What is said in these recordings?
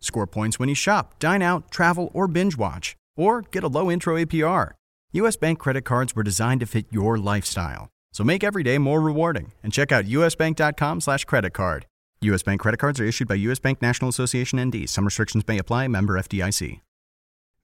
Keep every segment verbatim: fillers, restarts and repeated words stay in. Score points when you shop, dine out, travel, or binge watch, or get a low intro A P R. U S. Bank credit cards were designed to fit your lifestyle. So make every day more rewarding and check out usbank.com slash credit card. U S. Bank credit cards are issued by U S. Bank National Association N D. Some restrictions may apply. Member F D I C.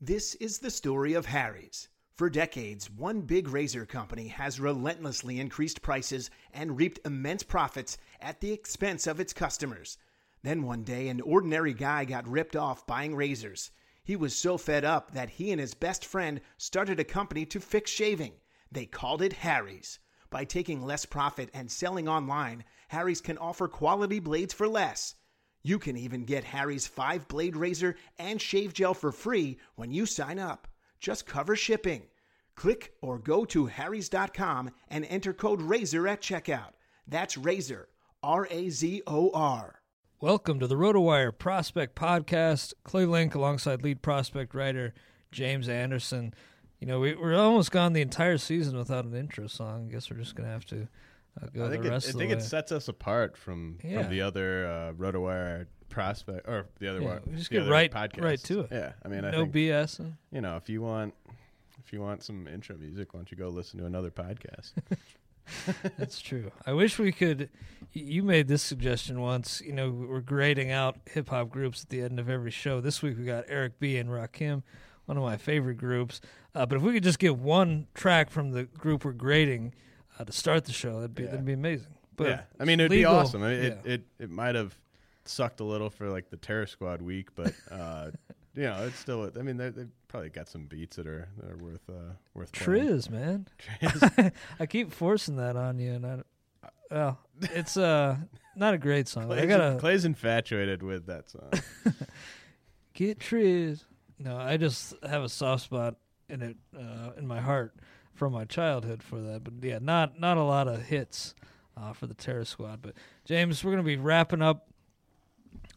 This is the story of Harry's. For decades, one big razor company has relentlessly increased prices and reaped immense profits at the expense of its customers. Then one day, an ordinary guy got ripped off buying razors. He was so fed up that he and his best friend started a company to fix shaving. They called it Harry's. By taking less profit and selling online, Harry's can offer quality blades for less. You can even get Harry's five-blade razor and shave gel for free when you sign up. Just cover shipping. Click or go to harrys dot com and enter code RAZOR at checkout. That's RAZOR, R A Z O R. Welcome to the Rotowire Prospect Podcast. Clay Link alongside lead prospect writer James Anderson. You know, we, we're almost gone the entire season without an intro song. I guess we're just going to have to uh, go I the rest it, of the I think way. It sets us apart from, yeah. from the other uh, Rotowire Prospect, or the other yeah, one. We just get right, right to it. Yeah, I mean, I no think, B S. Huh? You know, if you want, if you want some intro music, why don't you go listen to another podcast? That's true. I wish we could. You made this suggestion once. You know, we're grading out hip hop groups at the end of every show. This week we got Eric B. and Rakim, one of my favorite groups. Uh, but if we could just get one track from the group we're grading uh, to start the show, that'd be yeah. that'd be amazing. But yeah, I mean, it'd legal, be awesome. I mean, it, yeah. it it might have sucked a little for like the Terror Squad week, but uh, you know, it's still. I mean, they probably got some beats that are that are worth uh, worth. Triz, playing. Man. Triz. I keep forcing that on you, and I. Well, it's uh not a great song. Clay's, I gotta, Clay's infatuated with that song. Get Triz. No, I just have a soft spot in it uh, in my heart from my childhood for that. But yeah, not not a lot of hits uh, for the Terror Squad. But James, we're gonna be wrapping up.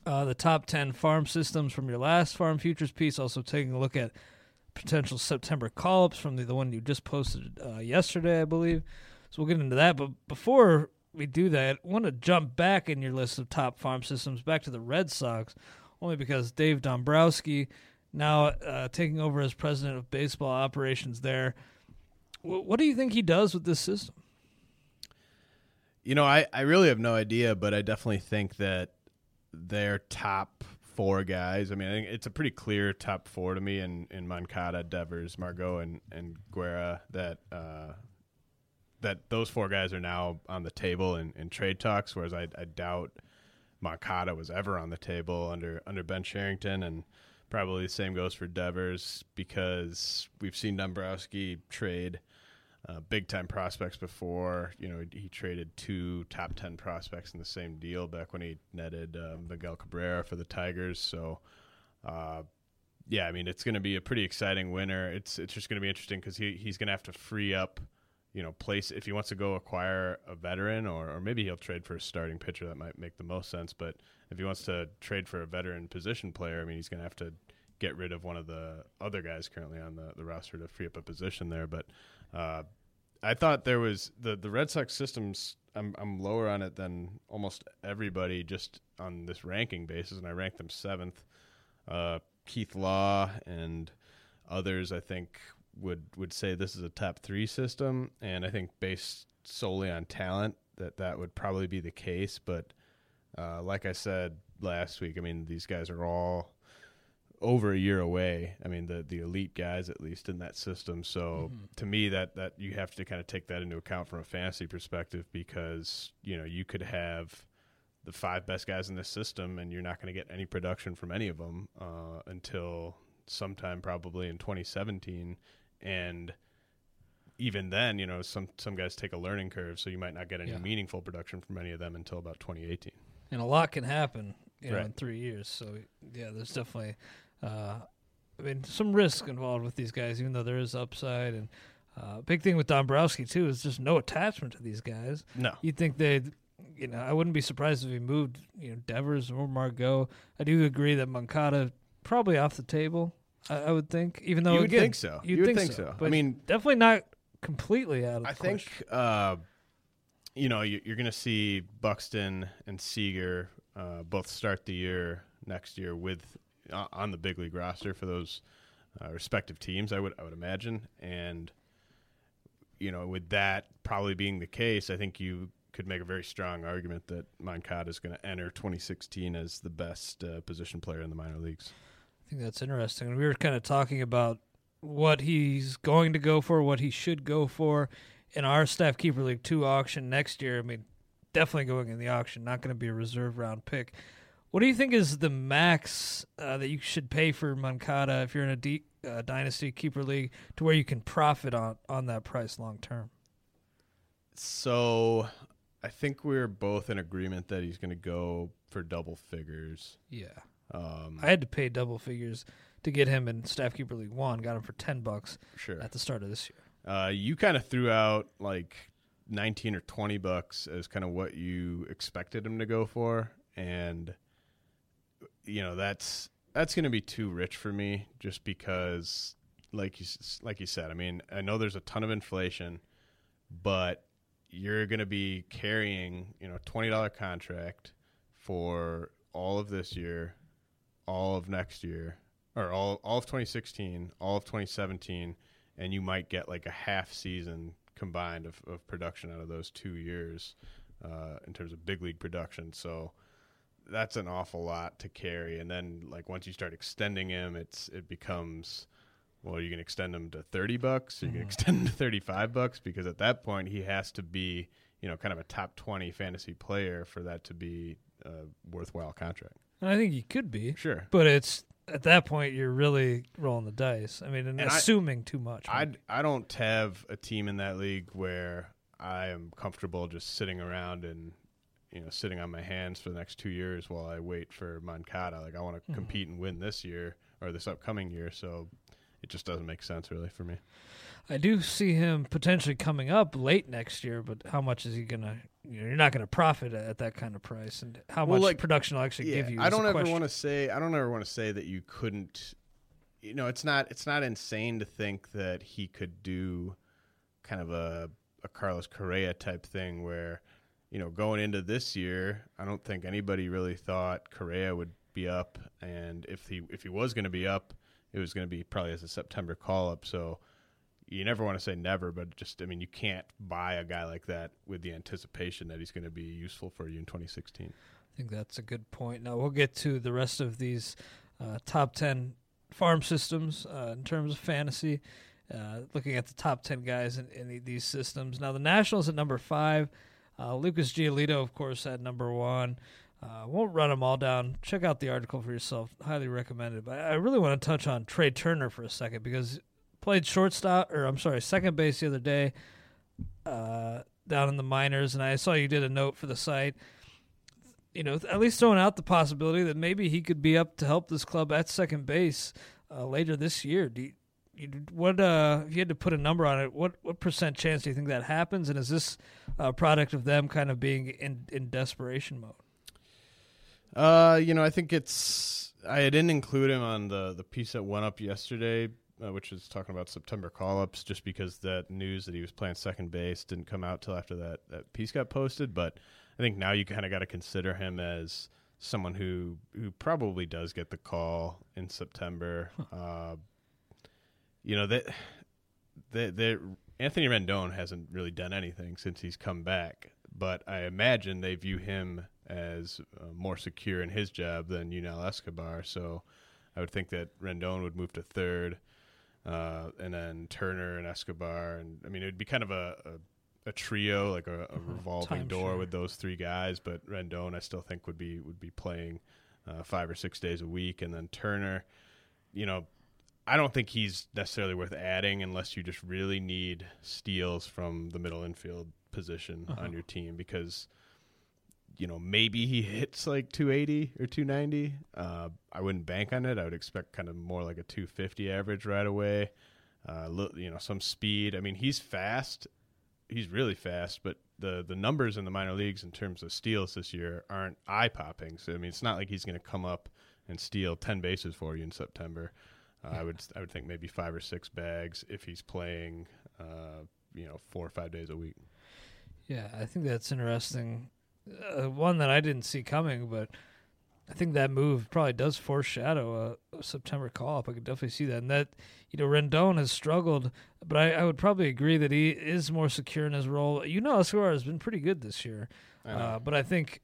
Uh, the top ten farm systems from your last Farm Futures piece, also taking a look at potential September call-ups from the, the one you just posted uh, yesterday, I believe. So we'll get into that. But before we do that, I want to jump back in your list of top farm systems back to the Red Sox, only because Dave Dombrowski, now uh, taking over as president of baseball operations there. W- what do you think he does with this system? You know, I, I really have no idea, but I definitely think that their top four guys. I mean, I think it's a pretty clear top four to me in, in Moncada, Devers, Margot, and, and Guerra that uh, that those four guys are now on the table in, in trade talks, whereas I, I doubt Moncada was ever on the table under, under Ben Sherrington, and probably the same goes for Devers because we've seen Dombrowski trade uh, big time prospects before. You know, he, he traded two top ten prospects in the same deal back when he netted uh, Miguel Cabrera for the Tigers. So, uh, yeah, I mean, it's going to be a pretty exciting winter. It's it's just going to be interesting because he he's going to have to free up, you know, place if he wants to go acquire a veteran, or, or maybe he'll trade for a starting pitcher. That might make the most sense. But if he wants to trade for a veteran position player, I mean, he's going to have to get rid of one of the other guys currently on the, the roster to free up a position there. But uh, I thought there was the, the Red Sox systems. I'm I'm lower on it than almost everybody just on this ranking basis, and I ranked them seventh. Uh, Keith Law and others, I think, would would say this is a top three system, and I think based solely on talent that that would probably be the case. But uh, like I said last week, I mean, these guys are all over a year away. I mean, the the elite guys, at least in that system. So mm-hmm. to me, that that you have to kind of take that into account from a fantasy perspective, because, you know, you could have the five best guys in this system and you're not going to get any production from any of them uh, until sometime probably in twenty seventeen. And even then, you know, some some guys take a learning curve, so you might not get any yeah. meaningful production from any of them until about twenty eighteen. And a lot can happen, you know, right. in three years. So, yeah, there's definitely, uh, I mean, some risk involved with these guys, even though there is upside. And uh, big thing with Dombrowski, too, is just no attachment to these guys. No. You'd think they'd, you know, I wouldn't be surprised if he moved, you know, Devers or Margot. I do agree that Moncada probably off the table. I would think, even though you would again, think so. You'd, you'd think, think so. so. I mean, definitely not completely out of the I question. think, uh, you know, you, you're going to see Buxton and Seager uh, both start the year next year with uh, on the big league roster for those uh, respective teams, I would I would imagine. And, you know, with that probably being the case, I think you could make a very strong argument that Moncada is going to enter twenty sixteen as the best uh, position player in the minor leagues. I think that's interesting. And we were kind of talking about what he's going to go for, what he should go for in our Staff Keeper League two auction next year. I mean, definitely going in the auction, not going to be a reserve round pick. What do you think is the max uh, that you should pay for Moncada if you're in a D, uh, Dynasty Keeper League to where you can profit on, on that price long term? So I think we're both in agreement that he's going to go for double figures. Yeah. Um, I had to pay double figures to get him in Staff Keeper League One. Got him for ten bucks sure. at the start of this year. Uh, you kind of threw out like nineteen or twenty bucks as kind of what you expected him to go for, and you know that's that's going to be too rich for me, just because, like you like you said, I mean, I know there's a ton of inflation, but you're going to be carrying, you know, a twenty dollar contract for all of this year, all of next year, or all, all of twenty sixteen, all of twenty seventeen, and you might get like a half season combined of, of production out of those two years uh, in terms of big league production. So that's an awful lot to carry. And then like once you start extending him, it's it becomes, well, you can extend him to thirty bucks, or you can mm. extend him to thirty-five bucks, because at that point he has to be, you know, kind of a top twenty fantasy player for that to be a worthwhile contract. And I think you could be. Sure. But it's at that point you're really rolling the dice. I mean, and, and assuming I, too much. I I don't have a team in that league where I am comfortable just sitting around and, you know, sitting on my hands for the next two years while I wait for Moncada. Like, I want to mm-hmm. compete and win this year or this upcoming year, so it just doesn't make sense really for me. I do see him potentially coming up late next year, but how much is he going to – you're not going to profit at that kind of price, and how well, much like, production will actually yeah, give you. I don't ever want to say – I don't ever want to say that you couldn't – you know, it's not it's not insane to think that he could do kind of a, a Carlos Correa type thing where, you know, going into this year, I don't think anybody really thought Correa would be up, and if he if he was going to be up, it was going to be probably as a September call-up, so – you never want to say never, but just, I mean, you can't buy a guy like that with the anticipation that he's going to be useful for you in twenty sixteen. I think that's a good point. Now, we'll get to the rest of these uh, top ten farm systems uh, in terms of fantasy, uh, looking at the top ten guys in, in these systems. Now, the Nationals at number five. Uh, Lucas Giolito, of course, at number one. Uh, won't run them all down. Check out the article for yourself. Highly recommended. But I really want to touch on Trey Turner for a second, because played shortstop, or I'm sorry, second base the other day. uh, down in the minors, and I saw you did a note for the site. You know, at least throwing out the possibility that maybe he could be up to help this club at second base uh, later this year. Do you, you, what uh, if you had to put a number on it? What what percent chance do you think that happens? And is this a product of them kind of being in, in desperation mode? Uh, you know, I think it's. I didn't include him on the the piece that went up yesterday, uh, which is talking about September call-ups, just because that news that he was playing second base didn't come out till after that that piece got posted, but. I think now you kind of got to consider him as someone who, who probably does get the call in September. Huh. Uh, you know, that that Anthony Rendon hasn't really done anything since he's come back, but I imagine they view him as uh, more secure in his job than Yunel Escobar. So I would think that Rendon would move to third, uh, and then Turner and Escobar, and I mean it would be kind of a, a a trio, like a, a revolving Time door sure. with those three guys, but Rendon I still think would be would be playing uh, five or six days a week, and then Turner, you know, I don't think he's necessarily worth adding unless you just really need steals from the middle infield position uh-huh. on your team, because you know maybe he hits like two eighty or two ninety. Uh, I wouldn't bank on it. I would expect kind of more like a two fifty average right away. Uh, you know, some speed. I mean, he's fast. He's really fast, but the, the numbers in the minor leagues in terms of steals this year aren't eye-popping. So, I mean, it's not like he's going to come up and steal ten bases for you in September. Uh, yeah. I would I would think maybe five or six bags if he's playing, uh, you know, four or five days a week. Yeah, I think that's interesting. Uh, one that I didn't see coming, but I think that move probably does foreshadow a, a September call-up. I could definitely see that. And that, you know, Rendon has struggled, but I, I would probably agree that he is more secure in his role. You know, Escobar has been pretty good this year. I uh, but I think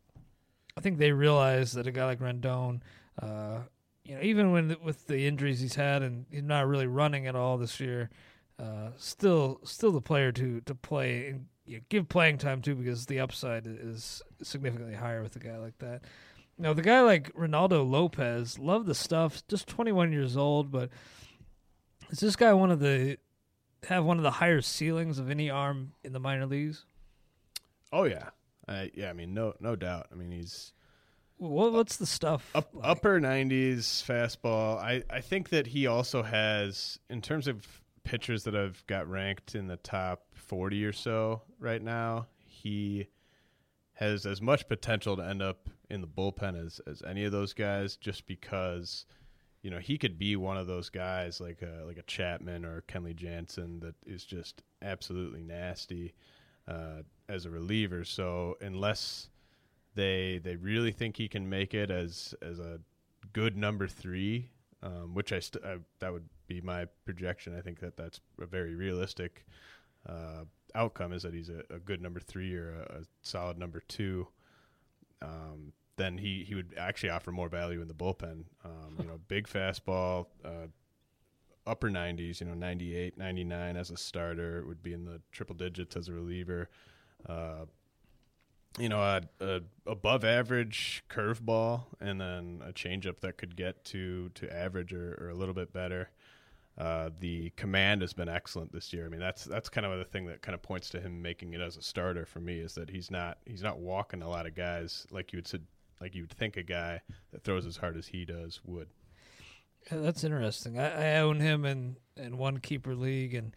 I think they realize that a guy like Rendon, uh, you know, even when with the injuries he's had and he's not really running at all this year, uh, still still the player to, to play and you know, give playing time to, because the upside is significantly higher with a guy like that. Now, the guy like Ronaldo Lopez, love the stuff, just twenty-one years old, but is this guy one of the have one of the higher ceilings of any arm in the minor leagues? Oh yeah, uh, yeah. I mean, no, no doubt. I mean, he's what, what's the stuff? Up, like? Upper nineties fastball. I, I think that he also has, in terms of pitchers that I've got ranked in the top forty or so right now, he has as much potential to end up in the bullpen as, as any of those guys, just because, you know, he could be one of those guys like a, like a Chapman or Kenley Jansen that is just absolutely nasty uh, as a reliever. So unless they they really think he can make it as as a good number three, um, which I, st- I that would be my projection. I think that that's a very realistic Uh, outcome, is that he's a, a good number three or a, a solid number two, um, then he, he would actually offer more value in the bullpen. Um, you know, big fastball, uh, upper nineties, you know, ninety-eight, ninety-nine as a starter, would be in the triple digits as a reliever. Uh, you know, a, a above average curveball, and then a changeup that could get to, to average or, or a little bit better. Uh, the command has been excellent this year. I mean, that's that's kind of the thing that kind of points to him making it as a starter for me, is that he's not he's not walking a lot of guys like you would said, like you would think a guy that throws as hard as he does would. Yeah, that's interesting. I, I own him in, in one keeper league, and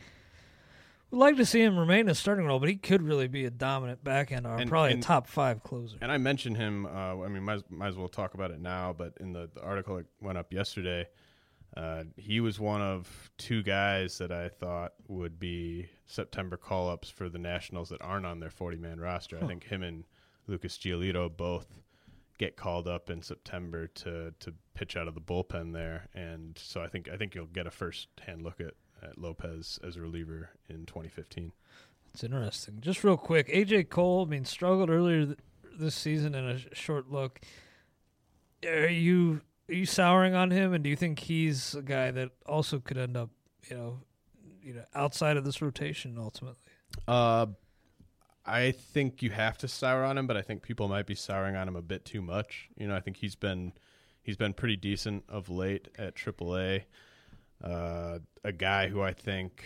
would like to see him remain in a starting role, but he could really be a dominant back end arm, probably and, a top five closer. And I mentioned him. Uh, I mean, might, might as well talk about it now. But in the, the article that went up yesterday. Uh, he was one of two guys that I thought would be September call-ups for the Nationals that aren't on their forty-man roster. Huh. I think him and Lucas Giolito both get called up in September to, to pitch out of the bullpen there, and so I think I think you'll get a first-hand look at, at Lopez as a reliever in twenty fifteen. That's interesting. Just real quick, A J Cole, I mean, struggled earlier th- this season in a sh- short look. Are you... Are you souring on him, and do you think he's a guy that also could end up, you know, you know, outside of this rotation ultimately? Uh, I think you have to sour on him, but I think people might be souring on him a bit too much. You know, I think he's been he's been pretty decent of late at triple A. Uh, a guy who I think,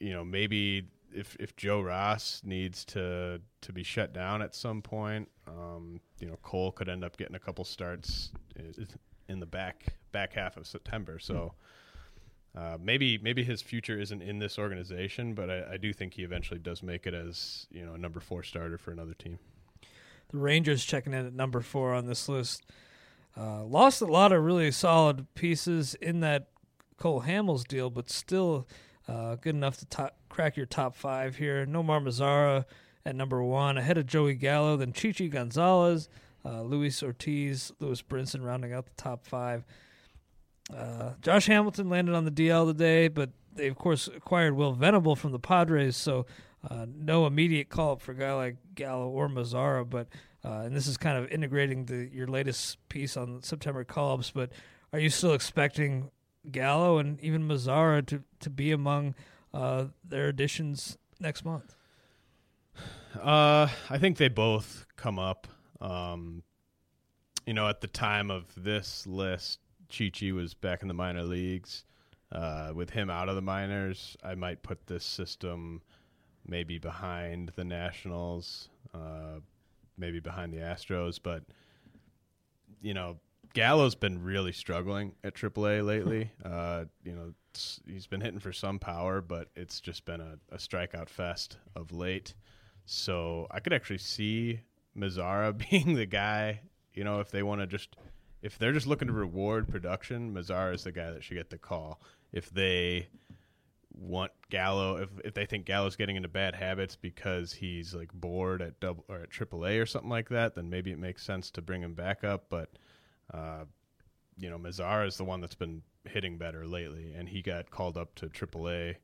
you know, maybe if if Joe Ross needs to to be shut down at some point, um, you know, Cole could end up getting a couple starts in the back back half of September. So uh, maybe maybe his future isn't in this organization, but I, I do think he eventually does make it as, you know, a number four starter for another team. The Rangers checking in at number four on this list. Uh, lost a lot of really solid pieces in that Cole Hamels deal, but still uh, good enough to top, crack your top five here. Nomar Mazara at number one, ahead of Joey Gallo, then Chichi Gonzalez, uh, Luis Ortiz, Lewis Brinson rounding out the top five. Uh, Josh Hamilton landed on the D L today, but they, of course, acquired Will Venable from the Padres, so uh, no immediate call-up for a guy like Gallo or Mazara, but Uh, and this is kind of integrating the, your latest piece on September call-ups, but are you still expecting Gallo and even Mazara to, to be among uh, their additions next month? Uh, I think they both come up. Um, you know, at the time of this list, Chi-Chi was back in the minor leagues. Uh, with him out of the minors, I might put this system maybe behind the Nationals, uh maybe behind the Astros, but, you know, Gallo's been really struggling at triple A lately. uh, you know, he's been hitting for some power, but it's just been a, a strikeout fest of late. So I could actually see Mazara being the guy, you know, if they want to just, if they're just looking to reward production, Mazara is the guy that should get the call. If they want Gallo, if if they think Gallo's getting into bad habits because he's like bored at double or at triple A or something like that, then maybe it makes sense to bring him back up. But uh, you know, Mazara is the one that's been hitting better lately, and he got called up to triple A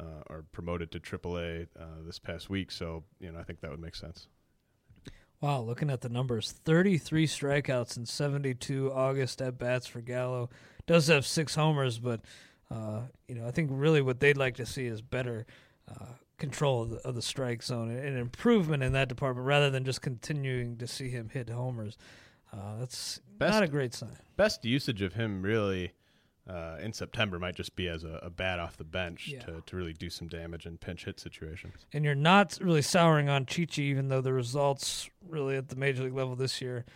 uh, or promoted to triple A uh, this past week. So you know, I think that would make sense. Wow, looking at the numbers, thirty-three strikeouts and seventy-two August at bats for Gallo. Does have six homers, but. Uh, you know, I think really what they'd like to see is better uh, control of the, of the strike zone and, and improvement in that department rather than just continuing to see him hit homers. Uh, that's best, not a great sign. Best usage of him really uh, in September might just be as a, a bat off the bench yeah. to, to really do some damage in pinch hit situations. And you're not really souring on Chi-Chi, even though the results really at the major league level this year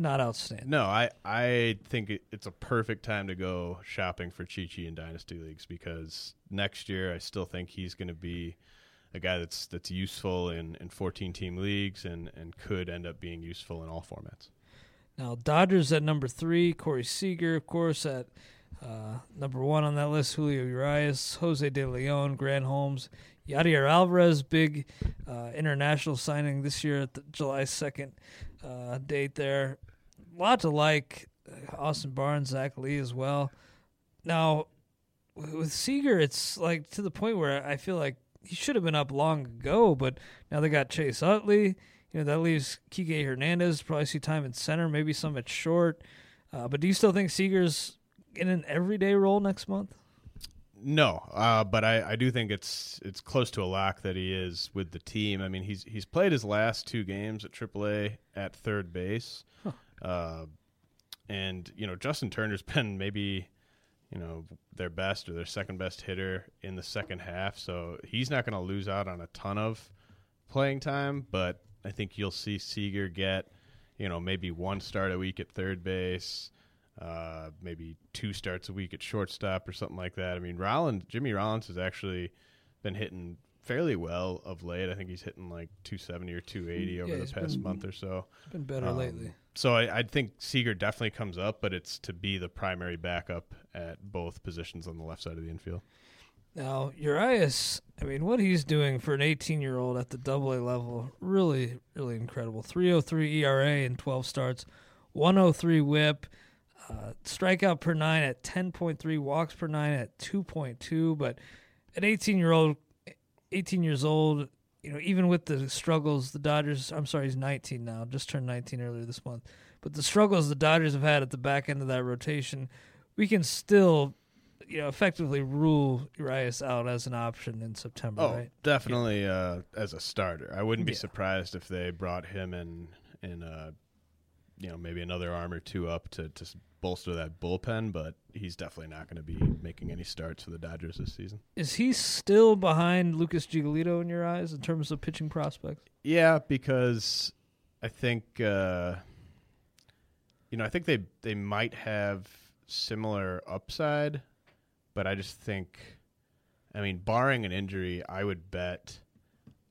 not outstanding. No, I, I think it, it's a perfect time to go shopping for Chi-Chi in Dynasty Leagues because next year I still think he's going to be a guy that's that's useful in, in fourteen-team leagues and, and could end up being useful in all formats. Now, Dodgers at number three, Corey Seager, of course, at uh, number one on that list, Julio Urias, Jose De Leon, Grant Holmes, Yadier Alvarez, big uh, international signing this year at the July second uh, date there. A lot to like. Austin Barnes, Zach Lee as well. Now, with Seager, it's like to the point where I feel like he should have been up long ago, but now they got Chase Utley. You know, that leaves Kike Hernandez. Probably see time in center, maybe some at short. Uh, but do you still think Seager's in an everyday role next month? No, uh, but I, I do think it's it's close to a lock that he is with the team. I mean, he's he's played his last two games at triple A at third base. Huh. Uh, and, you know, Justin Turner's been maybe, you know, their best or their second best hitter in the second half. So he's not going to lose out on a ton of playing time. But I think you'll see Seager get, you know, maybe one start a week at third base, uh, maybe two starts a week at shortstop or something like that. I mean, Rollins, Jimmy Rollins has actually been hitting fairly well of late. I think he's hitting like two seventy or two eighty over yeah, the past been, month or so. It's been better um, lately. So I, I think Seager definitely comes up, but it's to be the primary backup at both positions on the left side of the infield. Now, Urias, I mean, what he's doing for an eighteen-year-old at the double A level, really, really incredible. three oh three E R A in twelve starts, one oh three whip, uh, strikeout per nine at ten point three, walks per nine at two point two, but an eighteen-year-old eighteen years old, you know, even with the struggles the Dodgers, I'm sorry, he's nineteen now, just turned nineteen earlier this month, but the struggles the Dodgers have had at the back end of that rotation, we can still, you know, effectively rule Urias out as an option in September, oh, right? Definitely yeah. uh, as a starter. I wouldn't be yeah. surprised if they brought him in, in uh, you know, maybe another arm or two up to just bolster that bullpen, but he's definitely not going to be making any starts for the Dodgers this season. Is he still behind Lucas Giolito in your eyes in terms of pitching prospects? Yeah, because I think, uh, you know, I think they, they might have similar upside, but I just think, I mean, barring an injury, I would bet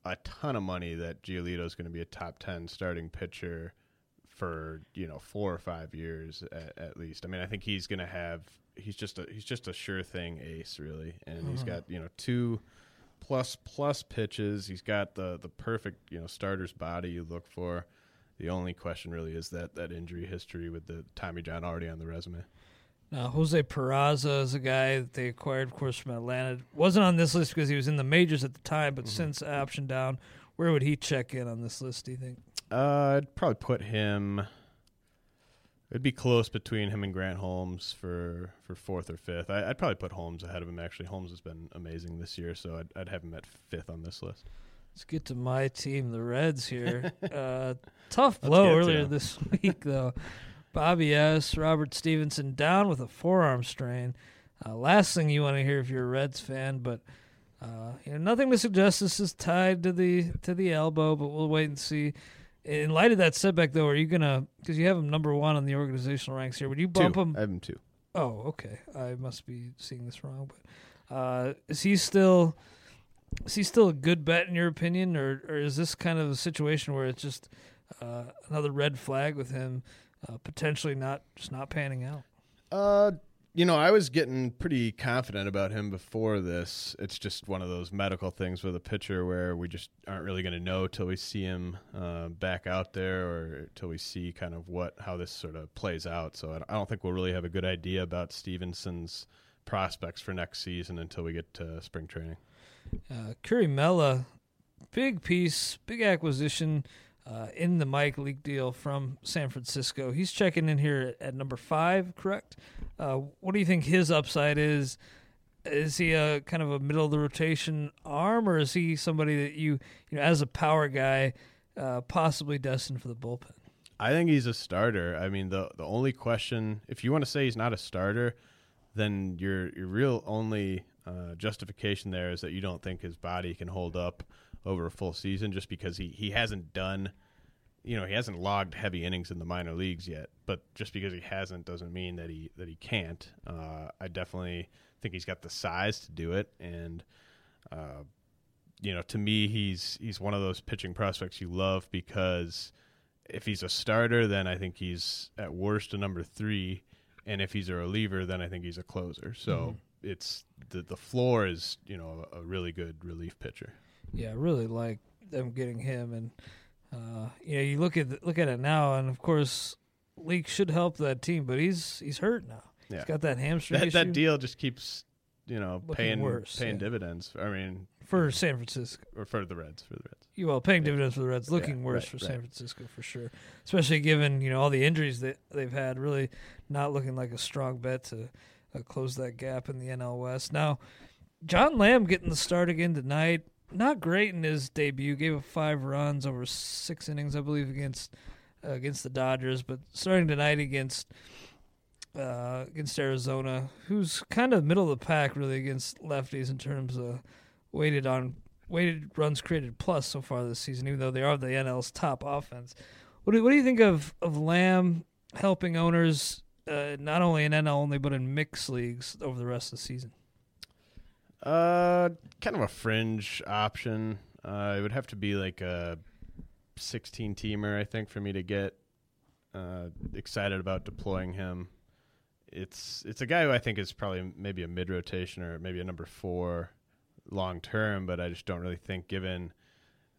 a ton of money that Giolito is going to be a top ten starting pitcher for, you know, four or five years at, at least. I mean, I think he's going to have he's just a he's just a sure thing ace, really, and mm-hmm. he's got, you know, two plus plus pitches. He's got the the perfect, you know, starter's body you look for. The only question really is that that injury history with the Tommy John already on the resume. Now, Jose Peraza is a guy that they acquired, of course, from Atlanta. Wasn't on this list because he was in the majors at the time, but mm-hmm. since optioned down, where would he check in on this list, do you think? Uh, I'd probably put him – it'd be close between him and Grant Holmes for, for fourth or fifth. I, I'd probably put Holmes ahead of him, actually. Holmes has been amazing this year, so I'd, I'd have him at fifth on this list. Let's get to my team, the Reds, here. uh, tough blow earlier this week, though. Bobby S., Robert Stevenson down with a forearm strain. Uh, last thing you want to hear if you're a Reds fan, but uh, you know, nothing to suggest this is tied to the to the elbow, but we'll wait and see. In light of that setback, though, are you going to – because you have him number one on the organizational ranks here. Would you bump two. him? I have him two. Oh, okay. I must be seeing this wrong. But uh, is he still is he still a good bet in your opinion, or, or is this kind of a situation where it's just uh, another red flag with him? Uh, potentially not just not panning out. Uh, you know, I was getting pretty confident about him before this. It's just one of those medical things with a pitcher where we just aren't really going to know till we see him uh, back out there, or till we see kind of what how this sort of plays out. So I don't think we'll really have a good idea about Stevenson's prospects for next season until we get to spring training. Uh, Curimela, big piece, big acquisition. Uh, in the Mike Leake deal from San Francisco. He's checking in here at, at number five, correct? Uh, what do you think his upside is? Is he a kind of a middle-of-the-rotation arm, or is he somebody that you, you know, as a power guy, uh, possibly destined for the bullpen? I think he's a starter. I mean, the the only question, if you want to say he's not a starter, then your, your real only uh, justification there is that you don't think his body can hold up over a full season, just because he, he hasn't done, you know, he hasn't logged heavy innings in the minor leagues yet, but just because he hasn't doesn't mean that he, that he can't. Uh, I definitely think he's got the size to do it. And, uh, you know, to me, he's, he's one of those pitching prospects you love, because if he's a starter, then I think he's at worst a number three. And if he's a reliever, then I think he's a closer. So mm-hmm. it's the, the floor is, you know, a really good relief pitcher. Yeah, I really like them getting him, and uh, you know, you look at the, look at it now, and of course, Leake should help that team, but he's he's hurt now. Yeah. He's got that hamstring that, issue. That deal just keeps, you know, Looking paying worse, paying yeah. dividends. I mean, for San Francisco, or for the Reds, for the Reds. You well, paying yeah. dividends for the Reds. Looking yeah, worse right, for right. San Francisco for sure, especially given, you know, all the injuries that they've had. Really, not looking like a strong bet to uh, close that gap in the N L West. Now, John Lamb getting the start again tonight. Not great in his debut. Gave up five runs over six innings, I believe, against uh, against the Dodgers. But starting tonight against uh, against Arizona, who's kind of middle of the pack really against lefties in terms of weighted on weighted runs created plus so far this season, even though they are the N L's top offense. What do, what do you think of, of Lamb helping owners uh, not only in N L only but in mixed leagues over the rest of the season? Uh, kind of a fringe option. Uh, it would have to be like a sixteen-teamer, I think, for me to get uh, excited about deploying him. It's it's a guy who I think is probably maybe a mid-rotation or maybe a number four long-term, but I just don't really think, given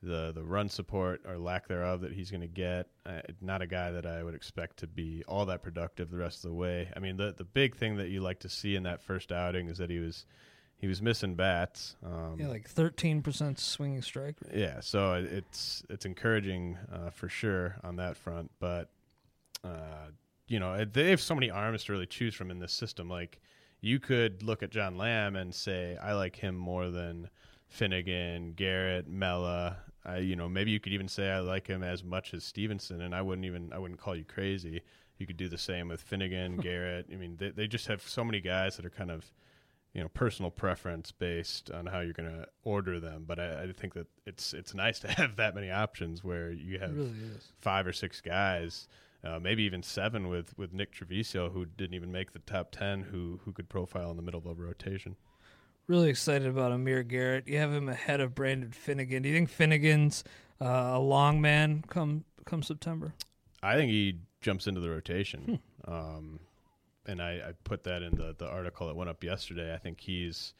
the, the run support or lack thereof that he's going to get, uh, not a guy that I would expect to be all that productive the rest of the way. I mean, the the big thing that you like to see in that first outing is that he was – He was missing bats. Um, yeah, like thirteen percent swinging strike rate. Yeah, so it's it's encouraging uh, for sure on that front. But, uh, you know, they have so many arms to really choose from in this system. Like, you could look at John Lamb and say, I like him more than Finnegan, Garrett, Mella. I, you know, maybe you could even say I like him as much as Stevenson, and I wouldn't even, I wouldn't call you crazy. You could do the same with Finnegan, Garrett. I mean, they, they just have so many guys that are kind of, you know, personal preference based on how you're going to order them. But I, I think that it's it's nice to have that many options where you have really five or six guys, uh, maybe even seven with, with Nick Treviso, who didn't even make the top ten, who who could profile in the middle of a rotation. Really excited about Amir Garrett. You have him ahead of Brandon Finnegan. Do you think Finnegan's uh, a long man come come September? I think he jumps into the rotation. Hmm. Um, and I, I put that in the, the article that went up yesterday. I think he's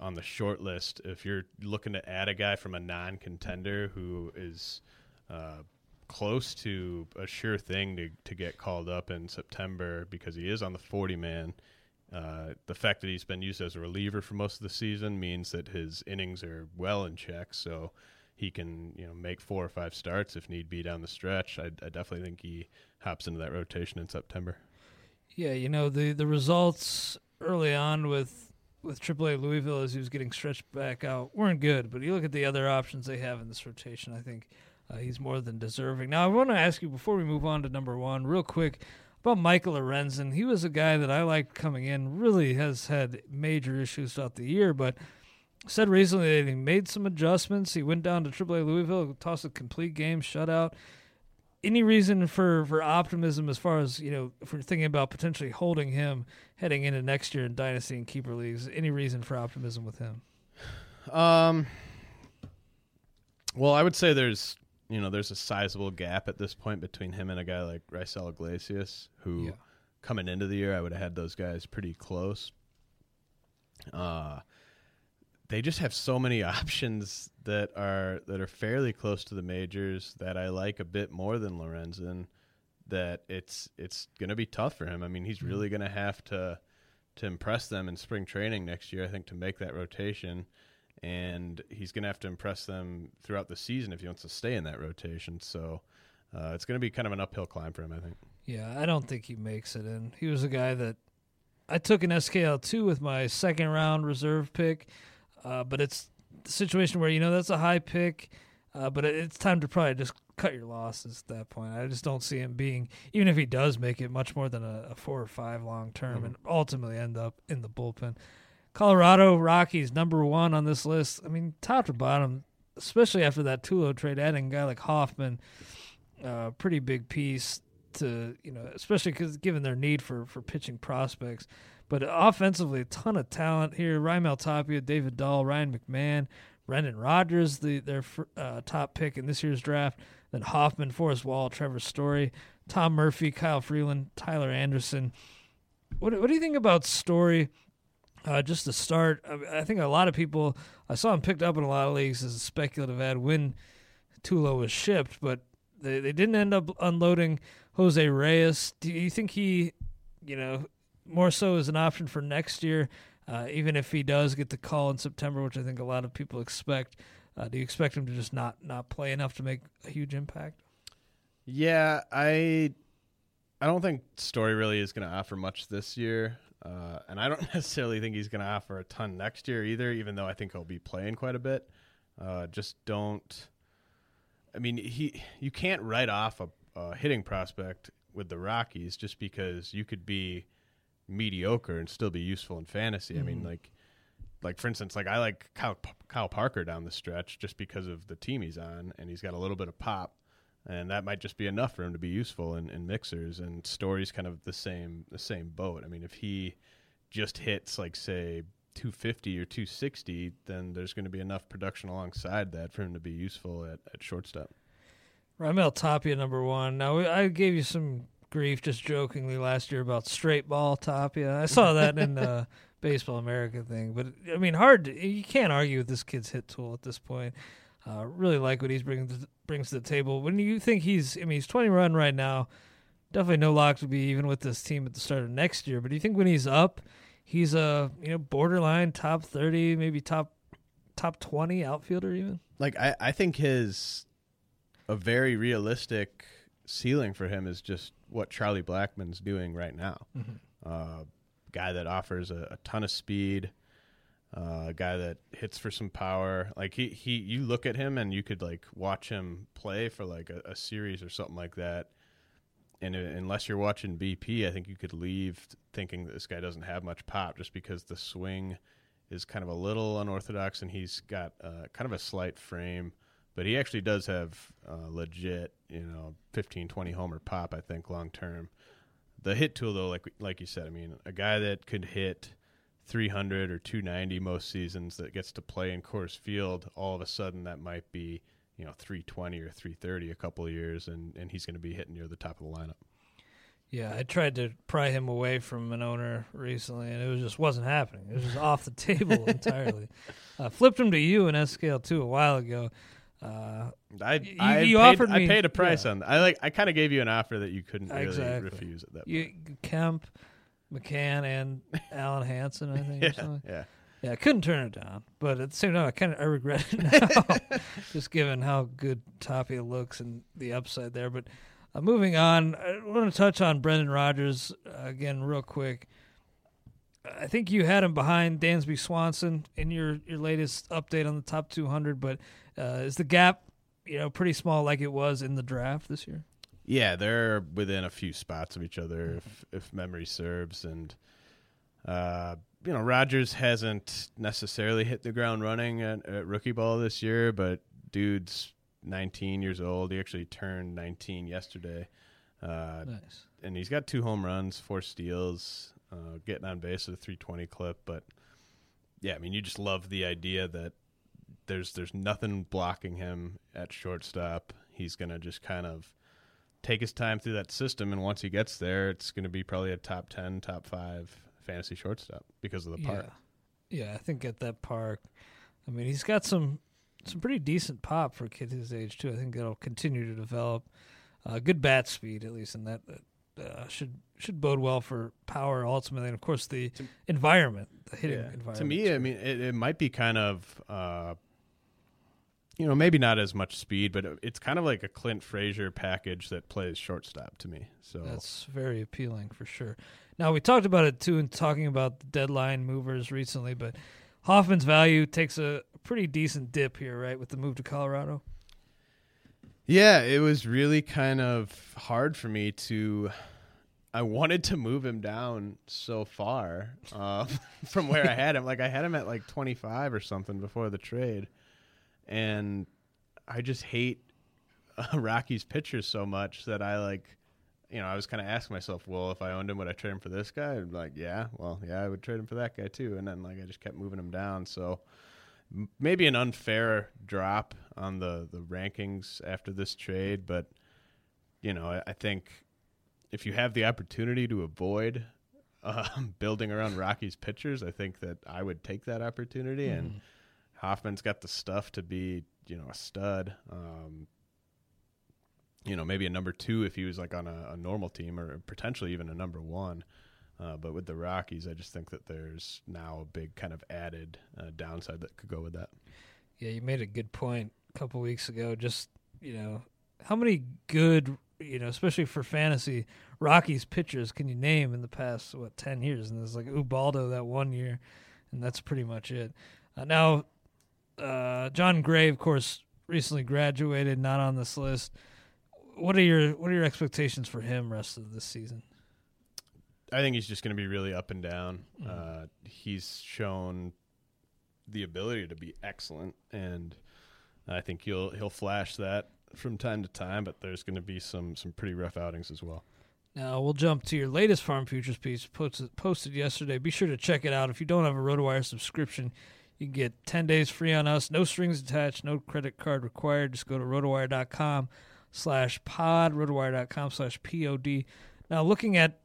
on the short list. If you're looking to add a guy from a non-contender who is uh, close to a sure thing to, to get called up in September because he is on the forty-man, uh, the fact that he's been used as a reliever for most of the season means that his innings are well in check, so he can, you know, make four or five starts if need be down the stretch. I, I definitely think he hops into that rotation in September. Yeah, you know, the, the results early on with with triple A Louisville as he was getting stretched back out weren't good, but you look at the other options they have in this rotation, I think uh, he's more than deserving. Now, I want to ask you, before we move on to number one, real quick, about Michael Lorenzen. He was a guy that I liked coming in, really has had major issues throughout the year, but said recently that he made some adjustments. He went down to triple A Louisville, tossed a complete game, shutout. Any reason for, for optimism as far as, you know, if we're thinking about potentially holding him heading into next year in Dynasty and Keeper Leagues, any reason for optimism with him? Um. Well, I would say there's, you know, there's a sizable gap at this point between him and a guy like Raisel Iglesias, who yeah. coming into the year, I would have had those guys pretty close. Uh, they just have so many options that are that are fairly close to the majors that I like a bit more than Lorenzen, that it's it's going to be tough for him. I mean, he's really going to have to to impress them in spring training next year, I think, to make that rotation. And he's going to have to impress them throughout the season if he wants to stay in that rotation. So uh, it's going to be kind of an uphill climb for him, I think. Yeah, I don't think he makes it in. He was a guy that I took an S K L two with my second-round reserve pick. Uh, but it's the situation where, you know, that's a high pick, uh, but it, it's time to probably just cut your losses at that point. I just don't see him being, even if he does make it, much more than a, a four or five long term mm-hmm. and ultimately end up in the bullpen. Colorado Rockies, number one on this list. I mean, top to bottom, especially after that Tulo trade, adding a guy like Hoffman, uh, pretty big piece to, you know, especially 'cause given their need for, for pitching prospects. But offensively, a ton of talent here. Raimel Tapia, David Dahl, Ryan McMahon, Brendan Rodgers, the, their uh, top pick in this year's draft. Then Hoffman, Forrest Wall, Trevor Story, Tom Murphy, Kyle Freeland, Tyler Anderson. What, what do you think about Story uh, just to start? I, I think a lot of people, I saw him picked up in a lot of leagues as a speculative ad when Tulo was shipped, but they, they didn't end up unloading Jose Reyes. Do you think he, you know, more so as an option for next year, uh, even if he does get the call in September, which I think a lot of people expect? Uh, do you expect him to just not, not play enough to make a huge impact? Yeah, I I don't think Story really is going to offer much this year, uh, and I don't necessarily think he's going to offer a ton next year either, even though I think he'll be playing quite a bit. Uh, just don't – I mean, he you can't write off a, a hitting prospect with the Rockies just because you could be – mediocre and still be useful in fantasy. Mm. I mean, like, like for instance, like I like Kyle, Kyle Parker down the stretch just because of the team he's on, and he's got a little bit of pop, and that might just be enough for him to be useful in, in mixers. And Story's kind of the same the same boat. I mean, if he just hits like say two fifty or two sixty, then there's going to be enough production alongside that for him to be useful at, at shortstop. Raimel Tapia, number one. Now I gave you some grief just jokingly last year about straight ball Tapia. I saw that in the Baseball America thing, but I mean, hard to, you can't argue with this kid's hit tool at this point. Uh, really like what he's bringing to, brings to the table. When you think he's, I mean, he's twenty run right now. Definitely no lock to be even with this team at the start of next year. But do you think when he's up, he's a you know borderline top thirty, maybe top top twenty outfielder even? Like I, I think his a very realistic ceiling for him is just what Charlie Blackman's doing right now. Mm-hmm. Uh, guy that offers a, a ton of speed, Uh, a guy that hits for some power. Like he, he, you look at him and you could like watch him play for like a, a series or something like that. And uh, unless you're watching B P, I think you could leave thinking that this guy doesn't have much pop just because the swing is kind of a little unorthodox and he's got uh, kind of a slight frame. But he actually does have uh, legit, you know, fifteen, twenty homer pop, I think, long term. The hit tool, though, like like you said, I mean, a guy that could hit three hundred or two ninety most seasons that gets to play in Coors Field, all of a sudden that might be, you know, three twenty or three thirty a couple of years, and, and he's going to be hitting near the top of the lineup. Yeah, I tried to pry him away from an owner recently, and it was just wasn't happening. It was just off the table entirely. I uh, flipped him to you in S K L two a while ago. Uh, I you, I, you paid, offered me, I paid a price yeah. on that. I like I kind of gave you an offer that you couldn't really exactly. refuse at that point. You, Kemp, McCann, and Alan Hansen, I think. yeah, or something. yeah, yeah. I couldn't turn it down, but at the same time, I kind of I regret it now, just given how good Tapia looks and the upside there. But uh, moving on, I want to touch on Brendan Rodgers uh, again real quick. I think you had him behind Dansby Swanson in your, your latest update on the top two hundred, but uh, is the gap, you know, pretty small like it was in the draft this year? Yeah, they're within a few spots of each other, if, if memory serves. And, uh, you know, Rodgers hasn't necessarily hit the ground running at, at rookie ball this year, but dude's nineteen years old. He actually turned nineteen yesterday. Uh, nice. And he's got two home runs, four steals. Uh, getting on base at a three twenty clip, but yeah, I mean, you just love the idea that there's there's nothing blocking him at shortstop. He's gonna just kind of take his time through that system, and once he gets there, it's gonna be probably a top ten, top five fantasy shortstop because of the park. Yeah, yeah I think at that park, I mean, he's got some some pretty decent pop for a kid his age too. I think that'll continue to develop. Uh, good bat speed, at least in that. Uh, Uh, should should bode well for power ultimately, and of course the to, environment, the hitting yeah. environment. To me, I mean, it, it might be kind of, uh, you know, maybe not as much speed, but it, it's kind of like a Clint Frazier package that plays shortstop to me. So that's very appealing for sure. Now we talked about it too in talking about the deadline movers recently, but Hoffman's value takes a pretty decent dip here, right, with the move to Colorado. Yeah, it was really kind of hard for me to. I wanted to move him down so far uh, from where I had him. Like I had him at like twenty-five or something before the trade, and I just hate uh, Rocky's pitchers so much that I like. You know, I was kind of asking myself, well, if I owned him, would I trade him for this guy? And like, yeah, well, yeah, I would trade him for that guy too. And then like I just kept moving him down, so. Maybe an unfair drop on the, the rankings after this trade, but, you know, I, I think if you have the opportunity to avoid uh, building around Rocky's pitchers, I think that I would take that opportunity, mm. and Hoffman's got the stuff to be, you know, a stud. Um, you know, maybe a number two if he was, like, on a, a normal team or potentially even a number one. Uh, but with the Rockies, I just think that there's now a big kind of added uh, downside that could go with that. Yeah, you made a good point a couple weeks ago. Just, you know, how many good, you know, especially for fantasy, Rockies pitchers can you name in the past, what, ten years? And there's like Ubaldo that one year, and that's pretty much it. Uh, now, uh, John Gray, of course, recently graduated, not on this list. What are your what are your expectations for him rest of this season? I think he's just going to be really up and down. Mm. Uh, he's shown the ability to be excellent, and I think he'll he'll flash that from time to time, but there's going to be some some pretty rough outings as well. Now, we'll jump to your latest Farm Futures piece posted, posted yesterday. Be sure to check it out. If you don't have a Rotowire subscription, you can get ten days free on us, no strings attached, no credit card required. Just go to rotowire.com slash pod, rotowire.com slash pod. Now, looking at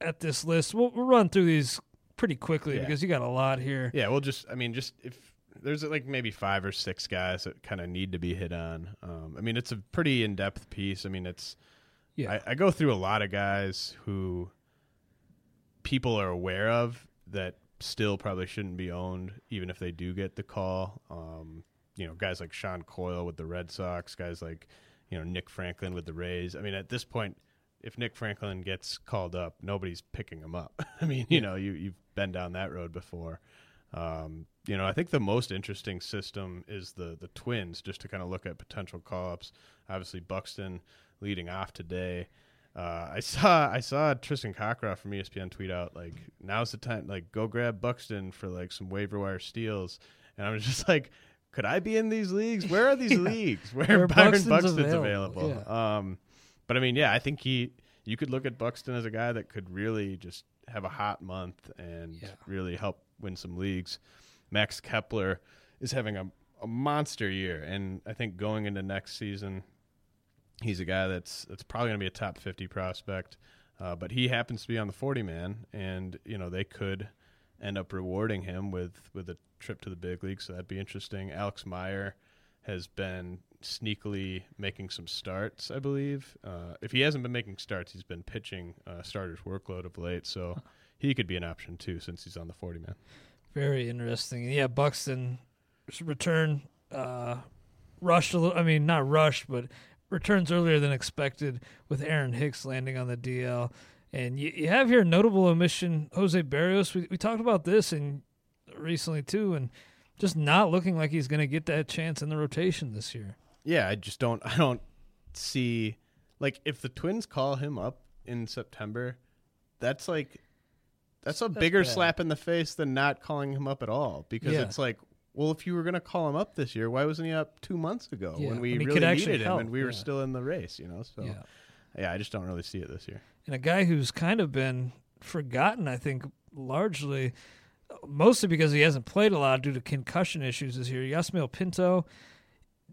At this list, we'll, we'll run through these pretty quickly yeah. because you got a lot here. Yeah, we'll just, I mean, just if there's like maybe five or six guys that kind of need to be hit on. Um, I mean, it's a pretty in-depth piece. I mean, it's, yeah, I, I go through a lot of guys who people are aware of that still probably shouldn't be owned, even if they do get the call. Um, you know, guys like Sean Coyle with the Red Sox, guys like, you know, Nick Franklin with the Rays. I mean, at this point, if Nick Franklin gets called up, nobody's picking him up. I mean, you know, you, you've been down that road before. Um, you know, I think the most interesting system is the the Twins, just to kind of look at potential call-ups. Obviously, Buxton leading off today. Uh, I saw I saw Tristan Cockcroft from E S P N tweet out, like, now's the time, like, go grab Buxton for, like, some waiver wire steals. And I was just like, could I be in these leagues? Where are these yeah. leagues? Where, Where Byron Buxton's, Buxton's available? available. Yeah. Um, but, I mean, yeah, I think he you could look at Buxton as a guy that could really just have a hot month and yeah. really help win some leagues. Max Kepler is having a, a monster year, and I think going into next season, he's a guy that's that's probably going to be a top fifty prospect. Uh, but he happens to be on the forty man, and you know they could end up rewarding him with with a trip to the big league, so that'd be interesting. Alex Meyer has been sneakily making some starts, I believe. Uh, if he hasn't been making starts, he's been pitching uh, starters workload of late, so he could be an option too since he's on the forty man. Very interesting. Yeah, Buxton return uh, rushed a little. I mean, not rushed, but returns earlier than expected with Aaron Hicks landing on the D L. And you, you have here notable omission, Jose Berrios. We, we talked about this in recently too, and just not looking like he's going to get that chance in the rotation this year. Yeah, I just don't. I don't see, like, if the Twins call him up in September, that's like. That's a That's bigger bad. slap in the face than not calling him up at all, because yeah. it's like, well, if you were going to call him up this year, why wasn't he up two months ago yeah. when we I mean, really needed him help. and we yeah. were still in the race, you know? So, yeah. yeah, I just don't really see it this year. And a guy who's kind of been forgotten, I think, largely, mostly because he hasn't played a lot due to concussion issues this year, Yasmel Pinto,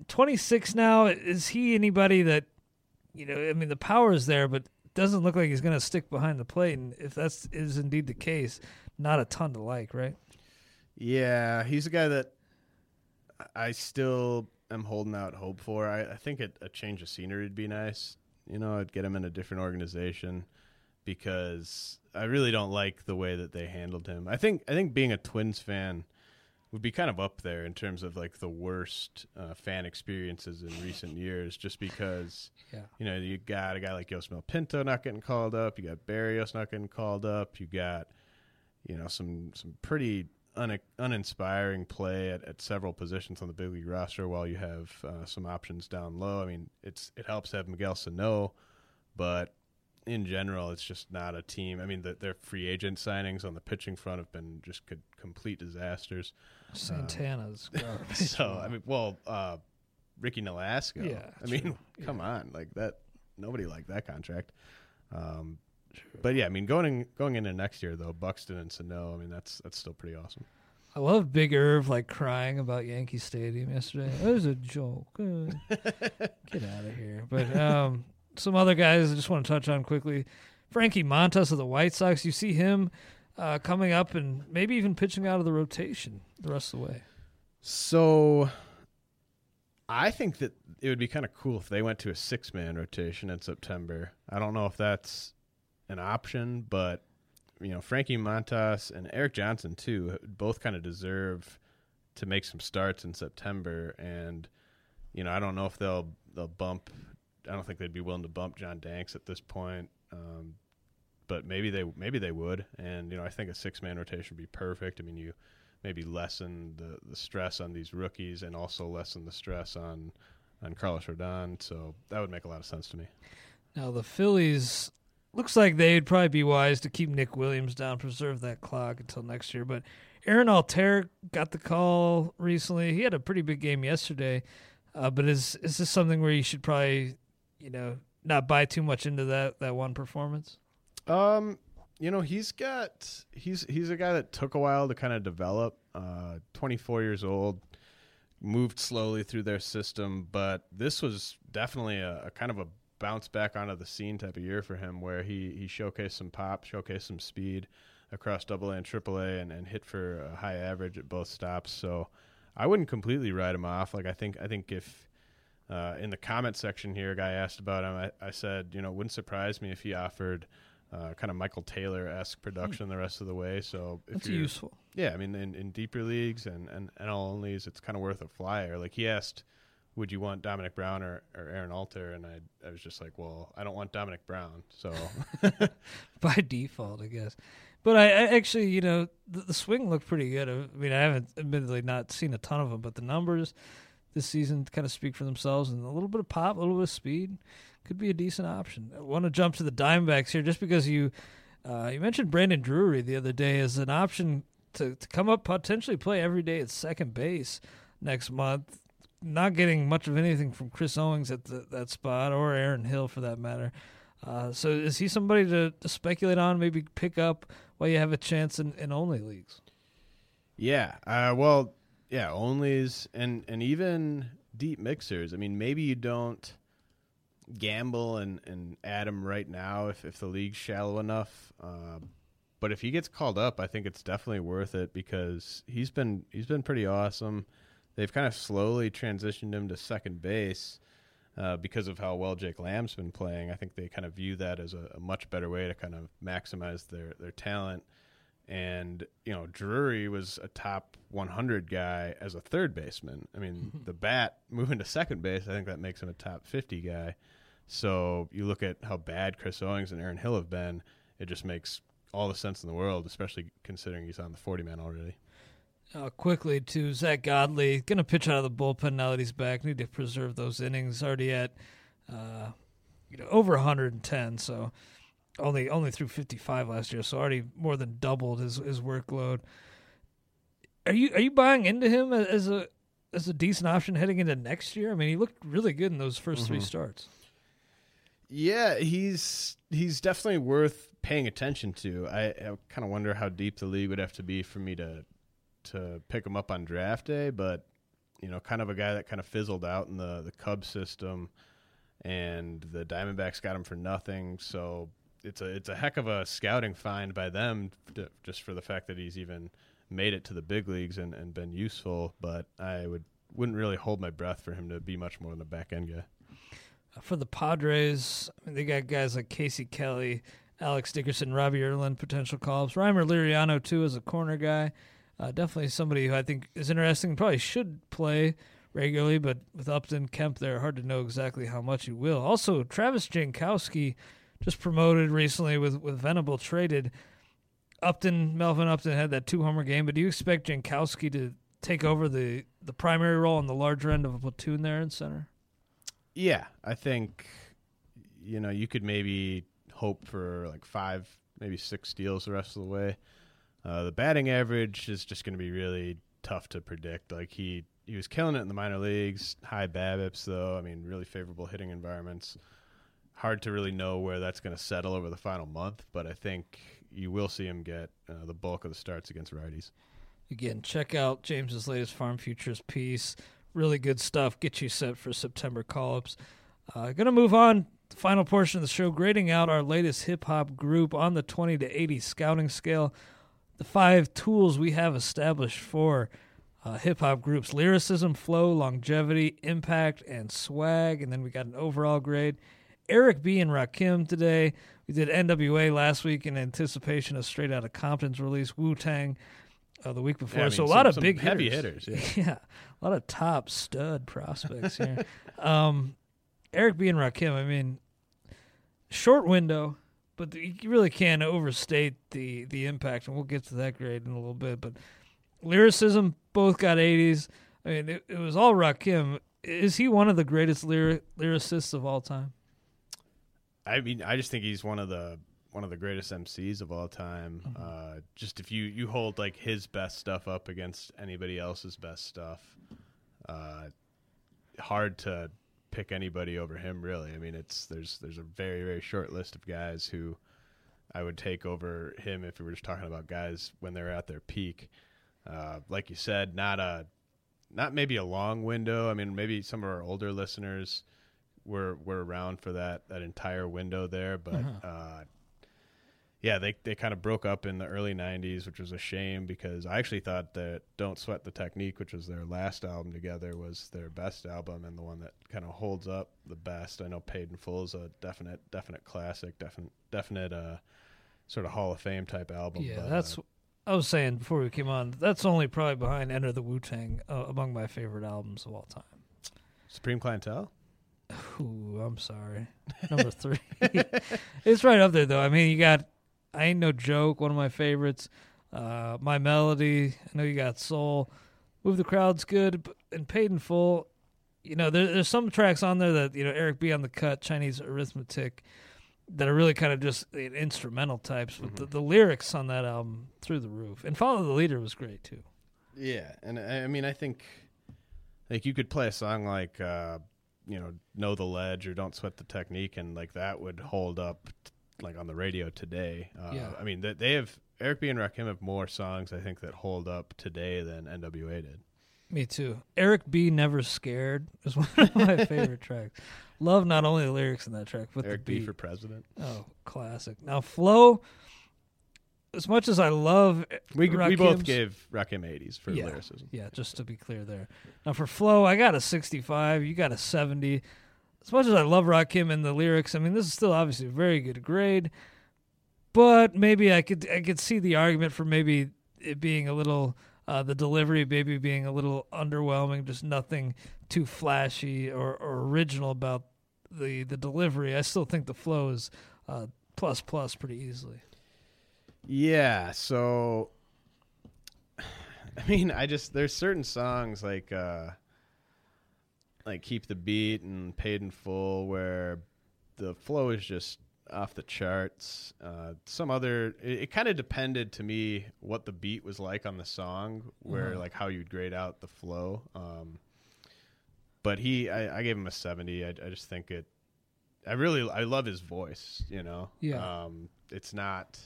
twenty-six now. Is he anybody that, you know, I mean, the power is there, but doesn't look like he's going to stick behind the plate, and if that is indeed the case, not a ton to like, right? Yeah, he's a guy that I still am holding out hope for. I, I think it, a change of scenery would be nice. You know, I'd get him in a different organization because I really don't like the way that they handled him. I think I think being a Twins fan would be kind of up there in terms of, like, the worst uh, fan experiences in recent years, just because, yeah. you know, you got a guy like Yasmel Pinto not getting called up, you got Berrios not getting called up, you got, you know, some some pretty un- uninspiring play at, at several positions on the big league roster while you have uh, some options down low. I mean, it's it helps to have Miguel Sano, but in general, it's just not a team. I mean, the, their free agent signings on the pitching front have been just could, complete disasters. Santana's um, so I mean, well, uh, Ricky Nolasco. Yeah, I true. mean, come yeah. on, like that. Nobody liked that contract. Um, but yeah, I mean, going in, going into next year though, Buxton and Sano. I mean, that's that's still pretty awesome. I love Big Irv, like, crying about Yankee Stadium yesterday. That was a joke. Uh, get out of here. But um, some other guys I just want to touch on quickly. Frankie Montas of the White Sox. You see him. Uh, coming up and maybe even pitching out of the rotation the rest of the way. So I think that it would be kind of cool if they went to a six man rotation in September. I don't know if that's an option, but, you know, Frankie Montas and Eric Johnson, too, both kind of deserve to make some starts in September. And, you know, I don't know if they'll they'll bump. I don't think they'd be willing to bump John Danks at this point. Um But maybe they maybe they would, and you know I think a six man rotation would be perfect. I mean, you maybe lessen the, the stress on these rookies, and also lessen the stress on on Carlos Rodon. So that would make a lot of sense to me. Now the Phillies looks like they'd probably be wise to keep Nick Williams down, preserve that clock until next year. But Aaron Altair got the call recently. He had a pretty big game yesterday. Uh, but is is this something where you should probably you know not buy too much into that that one performance? Um, you know, he's got, he's, he's a guy that took a while to kind of develop, uh, twenty-four years old, moved slowly through their system, but this was definitely a, a kind of a bounce back onto the scene type of year for him where he, he showcased some pop, showcased some speed across double A and triple A and, and hit for a high average at both stops. So I wouldn't completely write him off. Like I think, I think if, uh, in the comment section here, a guy asked about him, I, I said, you know, it wouldn't surprise me if he offered Uh, kind of Michael Taylor-esque production the rest of the way. So if That's you're, useful. Yeah, I mean, in, in deeper leagues and, and N L onlys, it's kind of worth a flyer. Like he asked, would you want Dominic Brown or, or Aaron Altair? And I I was just like, well, I don't want Dominic Brown. So by default, I guess. But I, I actually, you know, the, the swing looked pretty good. I mean, I haven't admittedly not seen a ton of them, but the numbers this season kind of speak for themselves. And a little bit of pop, a little bit of speed could be a decent option. I want to jump to the Dimebacks here just because you uh, you mentioned Brandon Drury the other day as an option to, to come up, potentially play every day at second base next month. Not getting much of anything from Chris Owings at the, that spot, or Aaron Hill for that matter. Uh, so is he somebody to, to speculate on, maybe pick up while you have a chance in, in only leagues? Yeah, uh, well, yeah, onlys and, and even deep mixers. I mean, maybe you don't gamble and, and add him right now if, if the league's shallow enough. Uh, but if he gets called up, I think it's definitely worth it because he's been he's been pretty awesome. They've kind of slowly transitioned him to second base. Uh, because of how well Jake Lamb's been playing, I think they kind of view that as a, a much better way to kind of maximize their, their talent. And, you know, Drury was a top one hundred guy as a third baseman. I mean, the bat moving to second base, I think that makes him a top fifty guy. So you look at how bad Chris Owings and Aaron Hill have been, it just makes all the sense in the world, especially considering he's on the forty-man already. Uh, quickly to Zach Godley, going to pitch out of the bullpen now that he's back. Need to preserve those innings. Already at uh, you know, over one hundred ten, so only only threw fifty-five last year, so already more than doubled his, his workload. Are you are you buying into him as a as a decent option heading into next year? I mean, he looked really good in those first mm-hmm. three starts. Yeah, he's he's definitely worth paying attention to. I, I kind of wonder how deep the league would have to be for me to. to pick him up on draft day, but, you know, kind of a guy that kind of fizzled out in the, the Cubs system, and the Diamondbacks got him for nothing. So it's a, it's a heck of a scouting find by them to, just for the fact that he's even made it to the big leagues and, and been useful. But I would, wouldn't really hold my breath for him to be much more than a back end guy. For the Padres, I mean, they got guys like Casey Kelly, Alex Dickerson, Robbie Erlin, potential call-ups. Reimer Liriano too, as a corner guy. Uh, definitely somebody who I think is interesting, probably should play regularly, but with Upton Kemp there, hard to know exactly how much he will. Also, Travis Jankowski just promoted recently with, with Venable traded. Upton, Melvin Upton had that two-homer game, but do you expect Jankowski to take over the, the primary role on the larger end of a platoon there in center? Yeah, I think, you know, you could maybe hope for like five, maybe six steals the rest of the way. Uh, the batting average is just going to be really tough to predict. Like he, he was killing it in the minor leagues, high BABIPs though. I mean, really favorable hitting environments. Hard to really know where that's going to settle over the final month, but I think you will see him get uh, the bulk of the starts against righties. Again, check out James's latest Farm Futures piece. Really good stuff. Get you set for September call-ups. Uh, going to move on. The final portion of the show, grading out our latest hip-hop group on the twenty to eighty scouting scale. The five tools we have established for uh, hip-hop groups: lyricism, flow, longevity, impact, and swag. And then we got an overall grade. Eric B. and Rakim today. We did N W A last week in anticipation of Straight Outta Compton's release. Wu-Tang uh, the week before. Yeah, I mean, so a some, lot of big heavy hitters. hitters yeah. yeah, a lot of top stud prospects here. Um, Eric B. and Rakim, I mean, short window. But you really can't overstate the, the impact, and we'll get to that grade in a little bit. But lyricism, both got eighties. I mean, it, it was all Rakim. Is he one of the greatest lyric, lyricists of all time? I mean, I just think he's one of the one of the greatest M Cs of all time. Mm-hmm. Uh, just if you, you hold like his best stuff up against anybody else's best stuff, uh, hard to pick anybody over him, really. I mean, it's there's there's a very, very short list of guys who I would take over him if we were just talking about guys when they're at their peak. Uh, like you said, not a not maybe a long window. I mean, maybe some of our older listeners were were around for that that entire window there, but uh-huh. uh, yeah, they they kind of broke up in the early nineties, which was a shame because I actually thought that Don't Sweat the Technique, which was their last album together, was their best album and the one that kind of holds up the best. I know Paid in Full is a definite, definite classic, definite, definite uh, sort of Hall of Fame type album. Yeah, but, that's uh, I was saying before we came on. That's only probably behind Enter the Wu-Tang, uh, among my favorite albums of all time. Supreme Clientele? Ooh, I'm sorry. Number three. It's right up there, though. I mean, you got I Ain't No Joke, one of my favorites. Uh, My Melody, I Know You Got Soul. Move the Crowd's good, and Paid in Full. You know, there, there's some tracks on there that, you know, Eric B. on the Cut, Chinese Arithmetic, that are really kind of just you know, instrumental types. But mm-hmm. the, the lyrics on that album, through the roof. And Follow the Leader was great, too. Yeah, and I, I mean, I think like you could play a song like, uh, you know, Know the Ledge or Don't Sweat the Technique, and like that would hold up t- like on the radio today. Uh, yeah. I mean, th- they have, Eric B. and Rakim have more songs, I think, that hold up today than N W A did. Me too. Eric B. Never Scared is one of my favorite tracks. Love not only the lyrics in that track, but Eric the beat. B. for President. Oh, classic. Now, Flo, as much as I love we Rakim's, we both gave Rakim eighties for yeah, lyricism. Yeah, just to be clear there. Now, for Flo, I got a sixty-five. You got a seventy. As much as I love Rakim and the lyrics, I mean, this is still obviously a very good grade. But maybe I could I could see the argument for maybe it being a little, uh, the delivery maybe being a little underwhelming, just nothing too flashy or, or original about the, the delivery. I still think the flow is uh, plus plus pretty easily. Yeah, so, I mean, I just, there's certain songs like, uh, like Keep the Beat and Paid in Full where the flow is just off the charts. Uh, some other, it, it kind of depended to me what the beat was like on the song, where mm-hmm. like how you'd grade out the flow. Um, but he, I, I gave him a seventy. I, I just think it, I really, I love his voice, you know? Yeah. Um, it's not,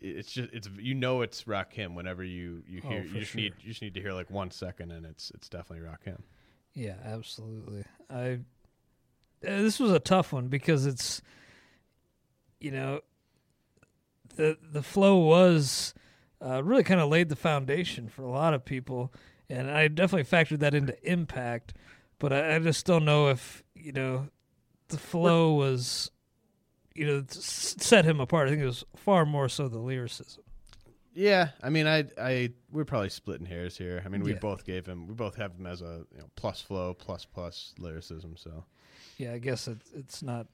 it's just, it's, you know, it's Rakim whenever you, you hear, oh, you just sure. need, you just need to hear like one second and it's, it's definitely Rakim. Yeah, absolutely. I, This was a tough one because it's, you know, the the flow was uh, really kind of laid the foundation for a lot of people, and I definitely factored that into impact, but I, I just don't know if, you know, the flow was, you know, set him apart. I think it was far more so the lyricism. Yeah, I mean, I, I, we're probably splitting hairs here. I mean, we yeah. both gave him, we both have him as a you know, plus flow, plus plus lyricism. So, yeah, I guess it, it's not,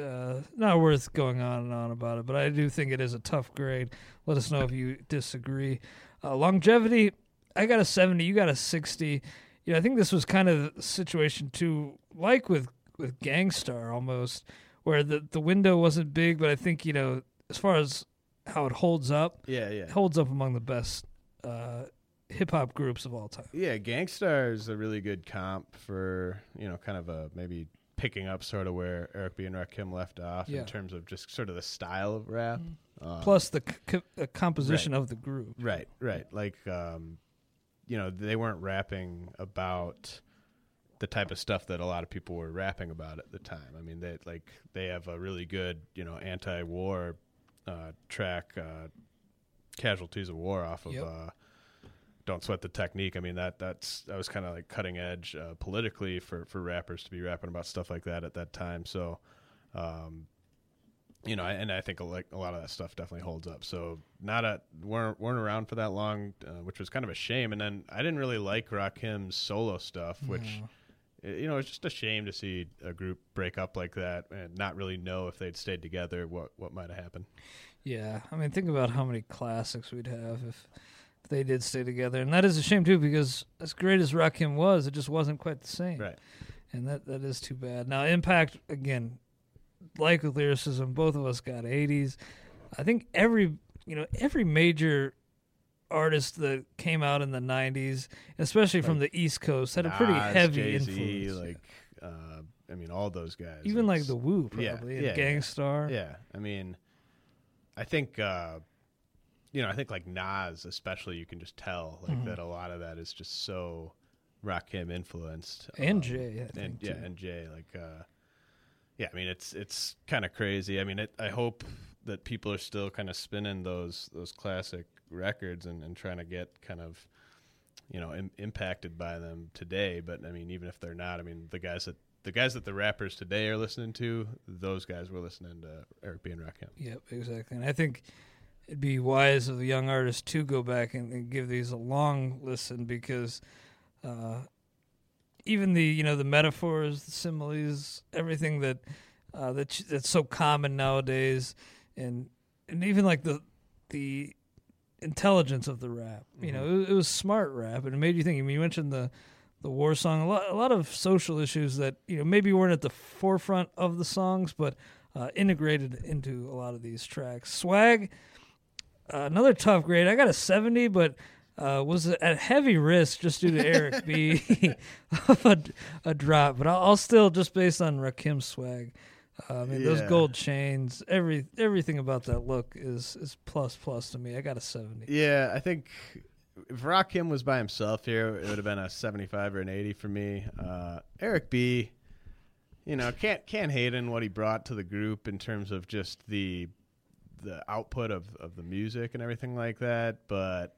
uh, not worth going on and on about it. But I do think it is a tough grade. Let us know if you disagree. Uh, longevity, I got a seventy. You got a sixty. You know, I think this was kind of the situation too, like with with Gang Starr almost, where the the window wasn't big, but I think you know as far as how it holds up. Yeah, yeah. It holds up among the best uh, hip-hop groups of all time. Yeah, Gang Starr is a really good comp for, you know, kind of a maybe picking up sort of where Eric B. and Rakim left off yeah. in terms of just sort of the style of rap. Mm-hmm. Um, Plus the c- c- composition right. of the group. Right, right. Like, um, you know, they weren't rapping about the type of stuff that a lot of people were rapping about at the time. I mean, they like they have a really good, you know, anti-war Uh, track uh, Casualties of War off of yep. uh, Don't Sweat the Technique. I mean, that that's that was kind of like cutting edge uh, politically for, for rappers to be rapping about stuff like that at that time. So, um, you know, and I think a, like, a lot of that stuff definitely holds up. So not a, weren't, weren't around for that long, uh, which was kind of a shame. And then I didn't really like Rakim's solo stuff, which, mm. you know, it's just a shame to see a group break up like that and not really know if they'd stayed together, what what might have happened. Yeah, I mean, think about how many classics we'd have if, if they did stay together. And that is a shame, too, because as great as Rakim was, it just wasn't quite the same. Right. And that, that is too bad. Now, Impact, again, like with lyricism, both of us got eighties. I think every, you know, every major artist that came out in the nineties, especially like, from the East Coast, had Nas, a pretty heavy Jay-Z, influence. Like, yeah. uh, I mean, all those guys. Even like the Wu, probably, yeah, yeah, and Gang Starr. Yeah, I mean, I think, uh, you know, I think like Nas, especially, you can just tell like mm-hmm. that a lot of that is just so Rakim influenced. And um, Jay, I and think, yeah, too. and Jay, like, uh, yeah, I mean, it's it's kind of crazy. I mean, it, I hope that people are still kind of spinning those those classic records and, and trying to get kind of, you know, im- impacted by them today. But I mean, even if they're not, I mean, the guys that the guys that the rappers today are listening to, those guys were listening to Eric B. and Rakim. Yep, exactly. And I think it'd be wise of the young artists to go back and, and give these a long listen because uh, even the, you know, the metaphors, the similes, everything that uh, that that's so common nowadays, and and even like the the intelligence of the rap. You mm-hmm. know, it, it was smart rap, and it made you think. I mean, you mentioned the the war song. A lot, a lot of social issues that, you know, maybe weren't at the forefront of the songs, but uh, integrated into a lot of these tracks. Swag, uh, another tough grade. I got a seventy, but. Uh, was at heavy risk just due to Eric B. of a, a drop, but I'll, I'll still, just based on Rakim's swag. Uh, I mean, yeah. Those gold chains, every everything about that look is is plus plus to me. I got a seventy. Yeah, I think if Rakim was by himself here, it would have been a seventy-five or an eighty for me. Uh, Eric B. You know, can't can't hate on what he brought to the group in terms of just the the output of of the music and everything like that, but.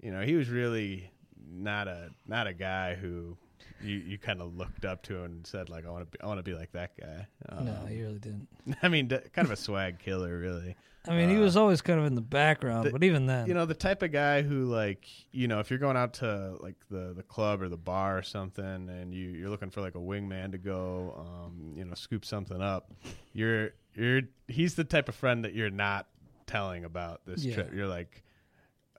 You know, he was really not a not a guy who you, you kind of looked up to and said, like, I want to I want to be like that guy. Um, no, he really didn't. I mean, d- kind of a swag killer, really. I mean, uh, he was always kind of in the background, the, but even then. You know, the type of guy who, like, you know, if you're going out to, like, the, the club or the bar or something and you, you're looking for, like, a wingman to go, um, you know, scoop something up, you're you're he's the type of friend that you're not telling about this yeah. trip. You're like...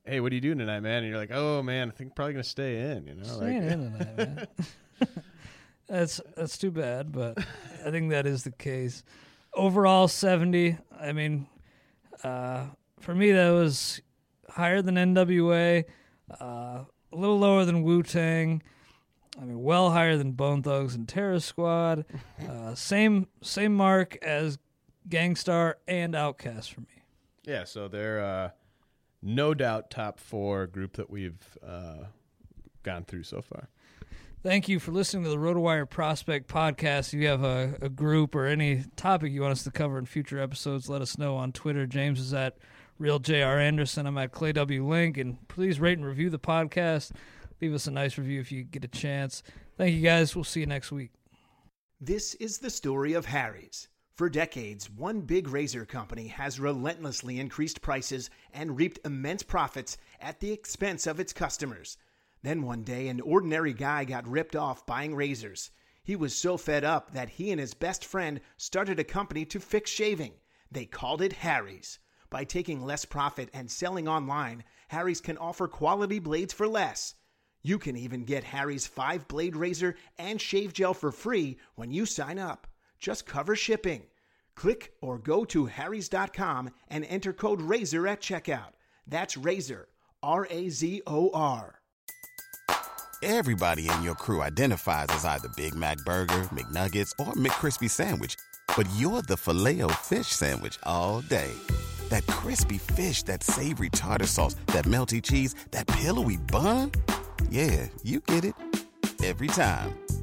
Hey, what are you doing tonight, man? And you're like, oh man, I think I'm probably gonna stay in. You know, staying like, in tonight, man. that's that's too bad, but I think that is the case. Overall, seventy. I mean, uh, for me, that was higher than N W A, uh, a little lower than Wu-Tang. I mean, well higher than Bone Thugs and Terror Squad. Uh, same same mark as Gang Starr and Outkast for me. Yeah, so they're. Uh No doubt top four group that we've uh, gone through so far. Thank you for listening to the Rotowire Prospect Podcast. If you have a, a group or any topic you want us to cover in future episodes, let us know on Twitter. James is at RealJRAnderson. I'm at Clay W. Link. And please rate and review the podcast. Leave us a nice review if you get a chance. Thank you, guys. We'll see you next week. This is the story of Harry's. For decades, one big razor company has relentlessly increased prices and reaped immense profits at the expense of its customers. Then one day, an ordinary guy got ripped off buying razors. He was so fed up that he and his best friend started a company to fix shaving. They called it Harry's. By taking less profit and selling online, Harry's can offer quality blades for less. You can even get Harry's five-blade razor and shave gel for free when you sign up. Just cover shipping. Click or go to harrys dot com and enter code RAZOR at checkout. That's RAZOR, R A Z O R. Everybody in your crew identifies as either Big Mac Burger, McNuggets, or McCrispy Sandwich, but you're the Filet-O-Fish Sandwich all day. That crispy fish, that savory tartar sauce, that melty cheese, that pillowy bun. Yeah, you get it. Every time.